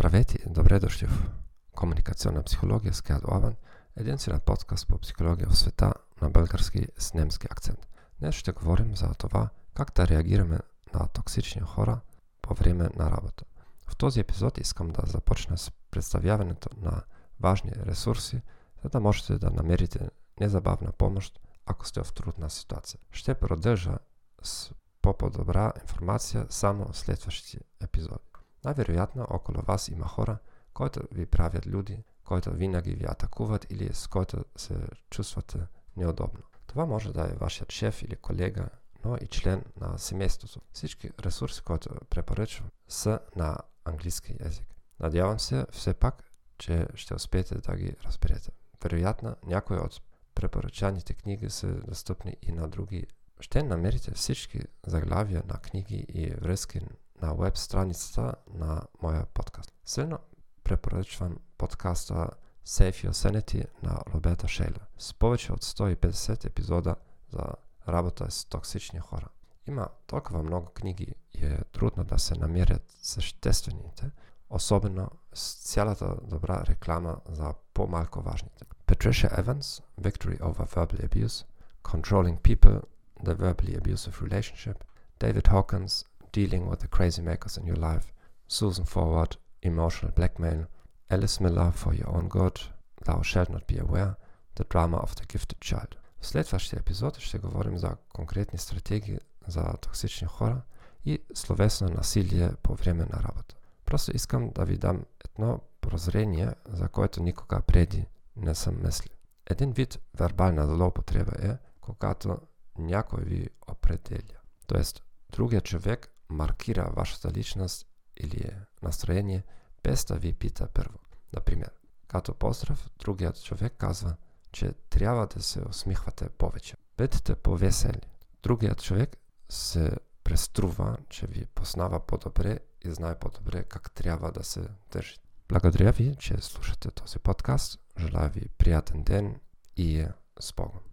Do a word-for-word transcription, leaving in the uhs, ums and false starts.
Здравейте и добре дошли в Комуникационна психология с Gerhard J. Ohrband, единственият подкаст по психология в света на български с немски акцент. Днес ще говорим за това как да реагираме на токсични хора по време на работа. В този епизод искам да започна с представяването на важни ресурси, за да можете да намерите незабавна помощ, ако сте в трудна ситуация. Ще продължа с по-подобра информация само в следващите епизоди. Най-вероятно около вас има хора, които ви правят люди, които винаги ви атакуват или с които се чувствате неудобно. Това може да е вашият шеф или колега, но и член на семейството. Всички ресурси, които препоръчвам, са на английски език. Надявам се все пак, че ще успеете да ги разберете. Вероятно, някои от препоръчаните книги са достъпни и на други. Ще намерите всички заглавия на книги и връзки на веб страницата на моя подкаст. Силно препоръчвам подкаста Save Your Sanity на Roberta Shailer с повече от сто и петдесет епизода за работа с токсични хора. Има толкова много книги и е трудно да се намерят съществените, особено с цялата добра реклама за по-малко важните. Patricia Evans, Victory Over Verbal Abuse, Controlling People, The Verbally Abusive Relationship, David Hawkins, Dealing with the Crazy Makers in Your Life, Susan Forward, Emotional Blackmail, Alice Miller, For Your Own Good, Thou Shalt Not Be Aware, The Drama of the Gifted Child. В следващия епизод ще говорим за конкретни стратегии за токсични хора и словесно насилие по време на работа. Просто искам да ви дам едно прозрение, за което никога преди не съм мислил. Един вид вербална злоупотреба е, когато някой ви определя. Тоест, другия човек маркира вашата личност или настроение, без да ви пита първо. Например, като поздрав, другият човек казва, че трябва да се усмихвате повече. Бъдете повесели. Другият човек се преструва, че ви познава по-добре и знае по-добре как трябва да се държите. Благодаря ви, че слушате този подкаст. Желая ви приятен ден и с Богом.